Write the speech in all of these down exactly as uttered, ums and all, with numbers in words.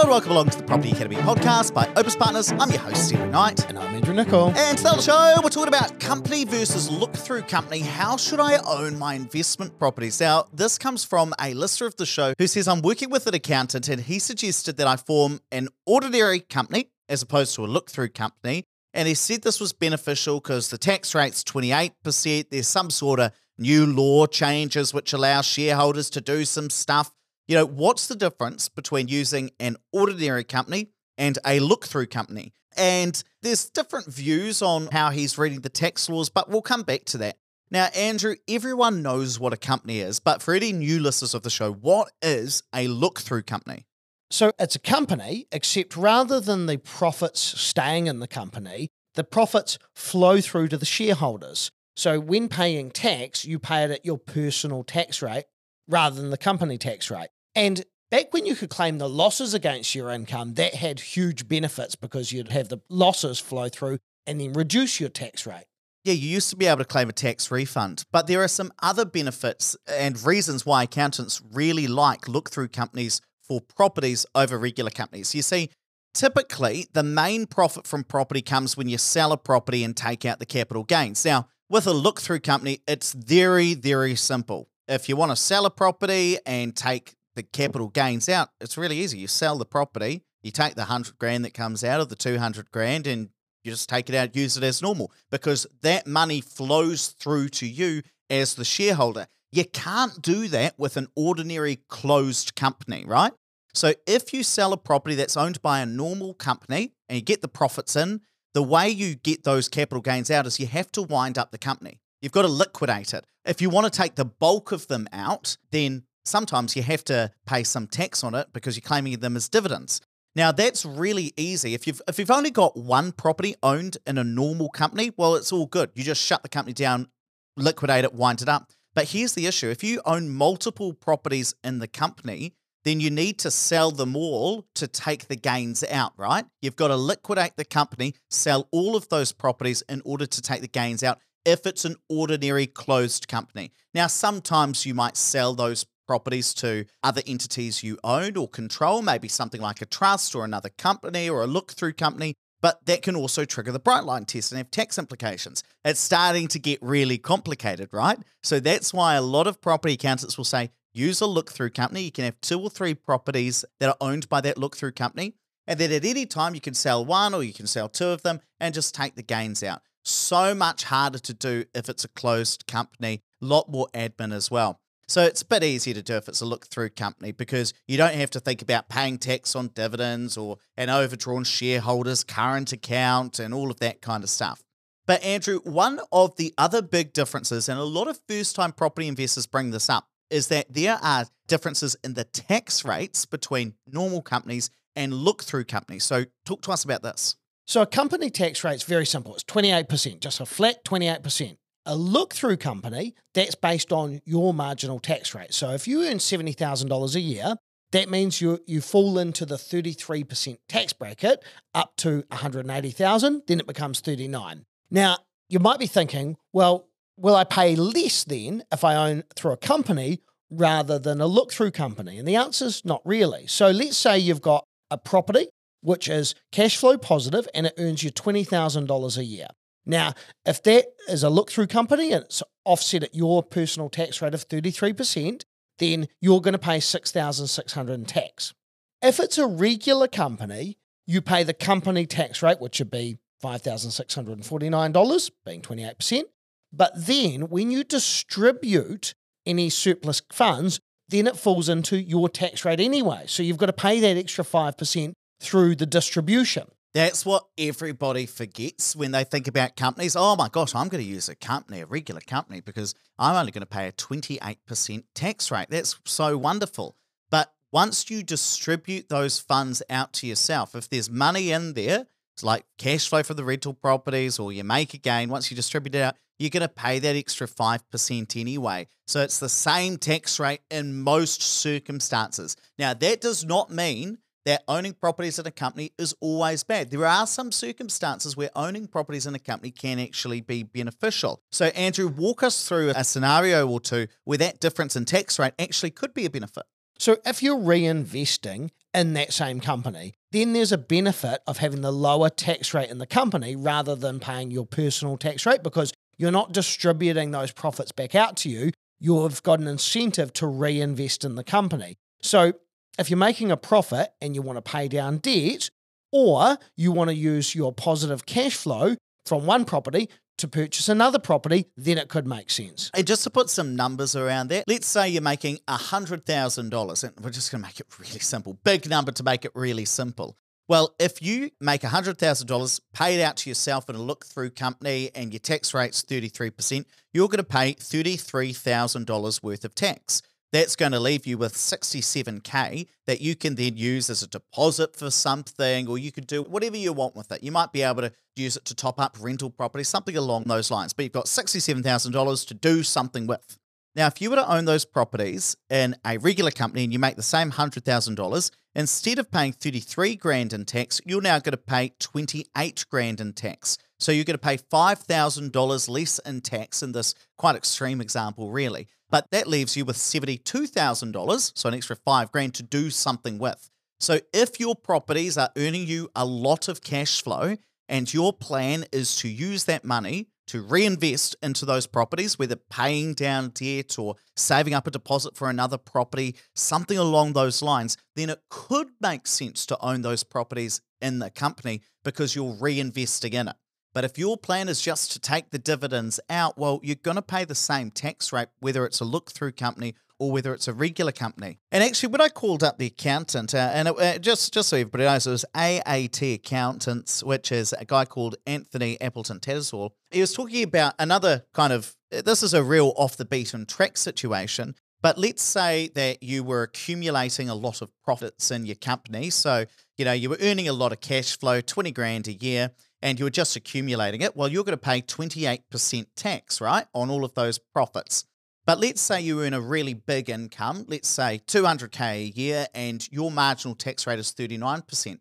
Hello and welcome along to the Property Academy podcast by Opus Partners. I'm your host, Stephen Knight. And I'm Andrew Nichol. And today on the show, we're talking about company versus look-through company. How should I own my investment properties? Now, this comes from a listener of the show who says, I'm working with an accountant and he suggested that I form an ordinary company as opposed to a look-through company. And he said this was beneficial because the tax rate's twenty-eight percent. There's some sort of new law changes which allow shareholders to do some stuff. You know, what's the difference between using an ordinary company and a look-through company? And there's different views on how he's reading the tax laws, but we'll come back to that. Now, Andrew, everyone knows what a company is, but for any new listeners of the show, what is a look-through company? So it's a company, except rather than the profits staying in the company, the profits flow through to the shareholders. So when paying tax, you pay it at your personal tax rate rather than the company tax rate. And back when you could claim the losses against your income, that had huge benefits because you'd have the losses flow through and then reduce your tax rate. Yeah, you used to be able to claim a tax refund, but there are some other benefits and reasons why accountants really like look-through companies for properties over regular companies. You see, typically the main profit from property comes when you sell a property and take out the capital gains. Now, with a look-through company, it's very, very simple. If you want to sell a property and take the capital gains out, it's really easy. You sell the property, you take the hundred grand that comes out of the two hundred grand and you just take it out, use it as normal because that money flows through to you as the shareholder. You can't do that with an ordinary closed company, right? So if you sell a property that's owned by a normal company and you get the profits in, the way you get those capital gains out is you have to wind up the company. You've got to liquidate it. If you want to take the bulk of them out, then sometimes you have to pay some tax on it because you're claiming them as dividends. Now, that's really easy. If you've if you've only got one property owned in a normal company, well, it's all good. You just shut the company down, liquidate it, wind it up. But here's the issue. If you own multiple properties in the company, then you need to sell them all to take the gains out, right? You've got to liquidate the company, sell all of those properties in order to take the gains out, if it's an ordinary closed company. Now, sometimes you might sell those properties to other entities you own or control, maybe something like a trust or another company or a look-through company, but that can also trigger the Brightline test and have tax implications. It's starting to get really complicated, right? So that's why a lot of property accountants will say, use a look-through company. You can have two or three properties that are owned by that look-through company, and then at any time you can sell one or you can sell two of them and just take the gains out. So much harder to do if it's a closed company, a lot more admin as well. So it's a bit easier to do if it's a look-through company because you don't have to think about paying tax on dividends or an overdrawn shareholder's current account and all of that kind of stuff. But Andrew, one of the other big differences, and a lot of first-time property investors bring this up, is that there are differences in the tax rates between normal companies and look-through companies. So talk to us about this. So a company tax rate's very simple. It's twenty-eight percent, just a flat twenty-eight percent. A look-through company, that's based on your marginal tax rate. So if you earn seventy thousand dollars a year, that means you you fall into the thirty-three percent tax bracket up to one hundred eighty thousand dollars, then it becomes thirty-nine thousand dollars. Now, you might be thinking, well, will I pay less then if I own through a company rather than a look-through company? And the answer's not really. So let's say you've got a property which is cash flow positive, and it earns you twenty thousand dollars a year. Now, if that is a look-through company and it's offset at your personal tax rate of thirty-three percent, then you're going to pay six thousand six hundred dollars in tax. If it's a regular company, you pay the company tax rate, which would be five thousand six hundred forty-nine dollars, being twenty-eight percent. But then when you distribute any surplus funds, then it falls into your tax rate anyway. So you've got to pay that extra five percent through the distribution. That's what everybody forgets when they think about companies. Oh my gosh, I'm going to use a company, a regular company, because I'm only going to pay a twenty-eight percent tax rate. That's so wonderful. But once you distribute those funds out to yourself, if there's money in there, it's like cash flow from the rental properties or you make a gain, once you distribute it out, you're going to pay that extra five percent anyway. So it's the same tax rate in most circumstances. Now, that does not mean that owning properties in a company is always bad. There are some circumstances where owning properties in a company can actually be beneficial. So Andrew, walk us through a scenario or two where that difference in tax rate actually could be a benefit. So if you're reinvesting in that same company, then there's a benefit of having the lower tax rate in the company rather than paying your personal tax rate, because you're not distributing those profits back out to you. You've got an incentive to reinvest in the company. So if you're making a profit and you want to pay down debt, or you want to use your positive cash flow from one property to purchase another property, then it could make sense. And just to put some numbers around that, let's say you're making one hundred thousand dollars, and we're just going to make it really simple. Big number to make it really simple. Well, if you make one hundred thousand dollars, pay it out to yourself in a look-through company, and your tax rate's thirty-three percent, you're going to pay thirty-three thousand dollars worth of tax. That's going to leave you with sixty-seven K that you can then use as a deposit for something, or you could do whatever you want with it. You might be able to use it to top up rental property, something along those lines, but you've got sixty-seven thousand dollars to do something with. Now, if you were to own those properties in a regular company and you make the same one hundred thousand dollars, instead of paying thirty-three grand in tax, you're now going to pay twenty-eight grand in tax. So you're going to pay five thousand dollars less in tax in this quite extreme example, really. But that leaves you with seventy-two thousand dollars, so an extra five grand to do something with. So if your properties are earning you a lot of cash flow and your plan is to use that money to reinvest into those properties, whether paying down debt or saving up a deposit for another property, something along those lines, then it could make sense to own those properties in the company because you're reinvesting in it. But if your plan is just to take the dividends out, well, you're going to pay the same tax rate, whether it's a look-through company or whether it's a regular company. And actually, when I called up the accountant, uh, and it, uh, just, just so everybody knows, it was A A T Accountants, which is a guy called Anthony Appleton-Tattersall. He was talking about another kind of, this is a real off-the-beaten-track situation, but let's say that you were accumulating a lot of profits in your company. So, you know, you were earning a lot of cash flow, twenty grand a year, and you were just accumulating it. Well, you're going to pay twenty-eight percent tax, right, on all of those profits. But let's say you earn a really big income, let's say two hundred K a year, and your marginal tax rate is thirty-nine percent.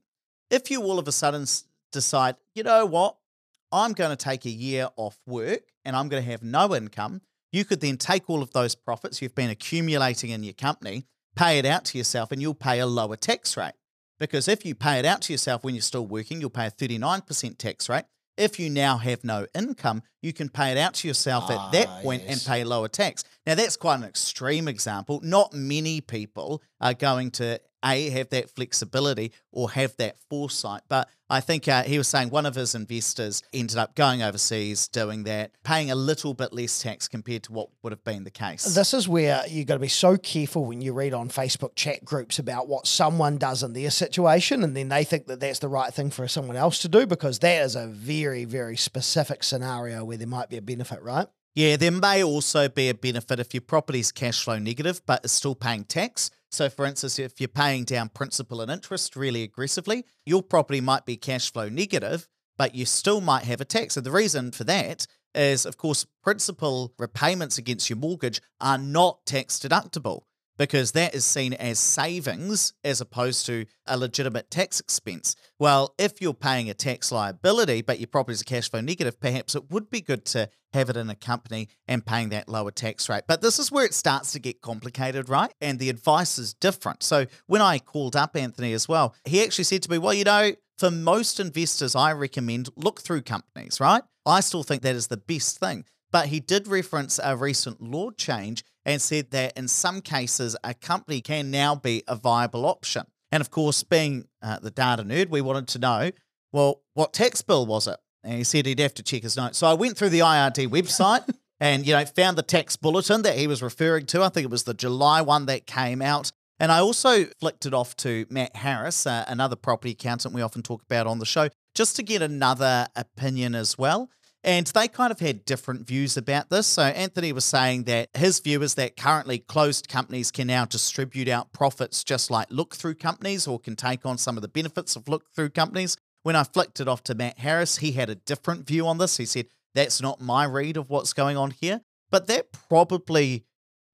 If you all of a sudden decide, you know what, I'm going to take a year off work and I'm going to have no income, you could then take all of those profits you've been accumulating in your company, pay it out to yourself, and you'll pay a lower tax rate. Because if you pay it out to yourself when you're still working, you'll pay a thirty-nine percent tax rate. If you now have no income, you can pay it out to yourself ah, at that point yes. and pay lower tax. Now, that's quite an extreme example. Not many people are going to, A, have that flexibility or have that foresight. But I think uh, he was saying one of his investors ended up going overseas, doing that, paying a little bit less tax compared to what would have been the case. This is where you've got to be so careful when you read on Facebook chat groups about what someone does in their situation, and then they think that that's the right thing for someone else to do, because that is a very, very specific scenario where there might be a benefit, right? Yeah, there may also be a benefit if your property's cash flow negative but is still paying tax. So for instance, if you're paying down principal and interest really aggressively, your property might be cash flow negative, but you still might have a tax. And the reason for that is, of course, principal repayments against your mortgage are not tax deductible, because that is seen as savings as opposed to a legitimate tax expense. Well, if you're paying a tax liability, but your properties are cash flow negative, perhaps it would be good to have it in a company and paying that lower tax rate. But this is where it starts to get complicated, right? And the advice is different. So when I called up Anthony as well, he actually said to me, well, you know, for most investors, I recommend look-through companies, right? I still think that is the best thing. But he did reference a recent law change and said that in some cases, a company can now be a viable option. And of course, being uh, the data nerd, we wanted to know, well, what tax bill was it? And he said he'd have to check his notes. So I went through the I R D website and, you know, found the tax bulletin that he was referring to. I think it was the July one that came out. And I also flicked it off to Matt Harris, uh, another property accountant we often talk about on the show, just to get another opinion as well. And they kind of had different views about this. So Anthony was saying that his view is that currently closed companies can now distribute out profits just like look-through companies, or can take on some of the benefits of look-through companies. When I flicked it off to Matt Harris, he had a different view on this. He said, that's not my read of what's going on here. But that probably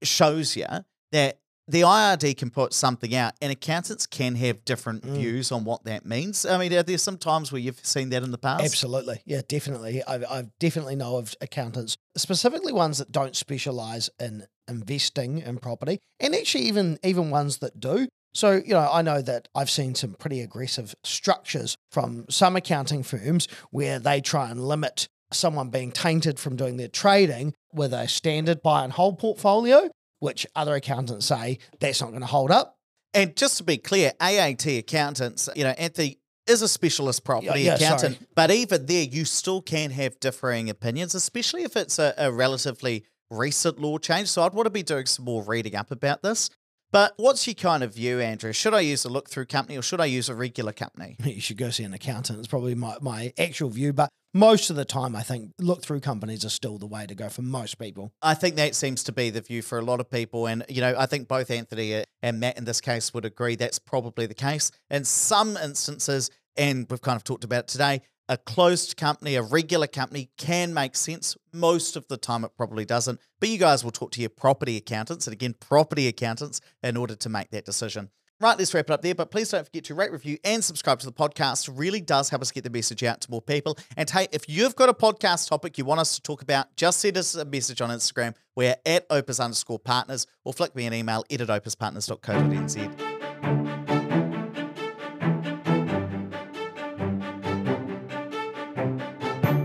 shows you that the I R D can put something out, and accountants can have different mm. views on what that means. I mean, are there some times where you've seen that in the past? Absolutely. Yeah, definitely. I've, I've definitely know of accountants, specifically ones that don't specialise in investing in property, and actually even, even ones that do. So, you know, I know that I've seen some pretty aggressive structures from some accounting firms where they try and limit someone being tainted from doing their trading with a standard buy and hold portfolio, which other accountants say that's not going to hold up. And just to be clear, A A T accountants, you know, Anthony is a specialist property yeah, yeah, accountant, sorry. but even there, you still can have differing opinions, especially if it's a, a relatively recent law change. So I'd want to be doing some more reading up about this. But what's your kind of view, Andrew? Should I use a look-through company or should I use a regular company? You should go see an accountant. It's probably my, my actual view. But most of the time, I think look-through companies are still the way to go for most people. I think that seems to be the view for a lot of people. And, you know, I think both Anthony and Matt in this case would agree that's probably the case. In some instances, and we've kind of talked about it today, a closed company, a regular company can make sense. Most of the time it probably doesn't. But you guys will talk to your property accountants, and again, property accountants, in order to make that decision. Right, let's wrap it up there. But please don't forget to rate, review, and subscribe to the podcast. It really does help us get the message out to more people. And hey, if you've got a podcast topic you want us to talk about, just send us a message on Instagram. We're at opus underscore partners, or flick me an email, edit opus partners dot co dot n z.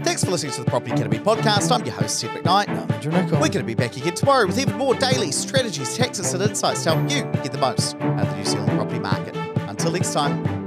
Thanks for listening to the Property Academy podcast. I'm your host, Ted McKnight. I'm Andrew Nichol. We're going to be back again tomorrow with even more daily strategies, tactics, and insights to help you get the most out of the New Zealand property market. Until next time.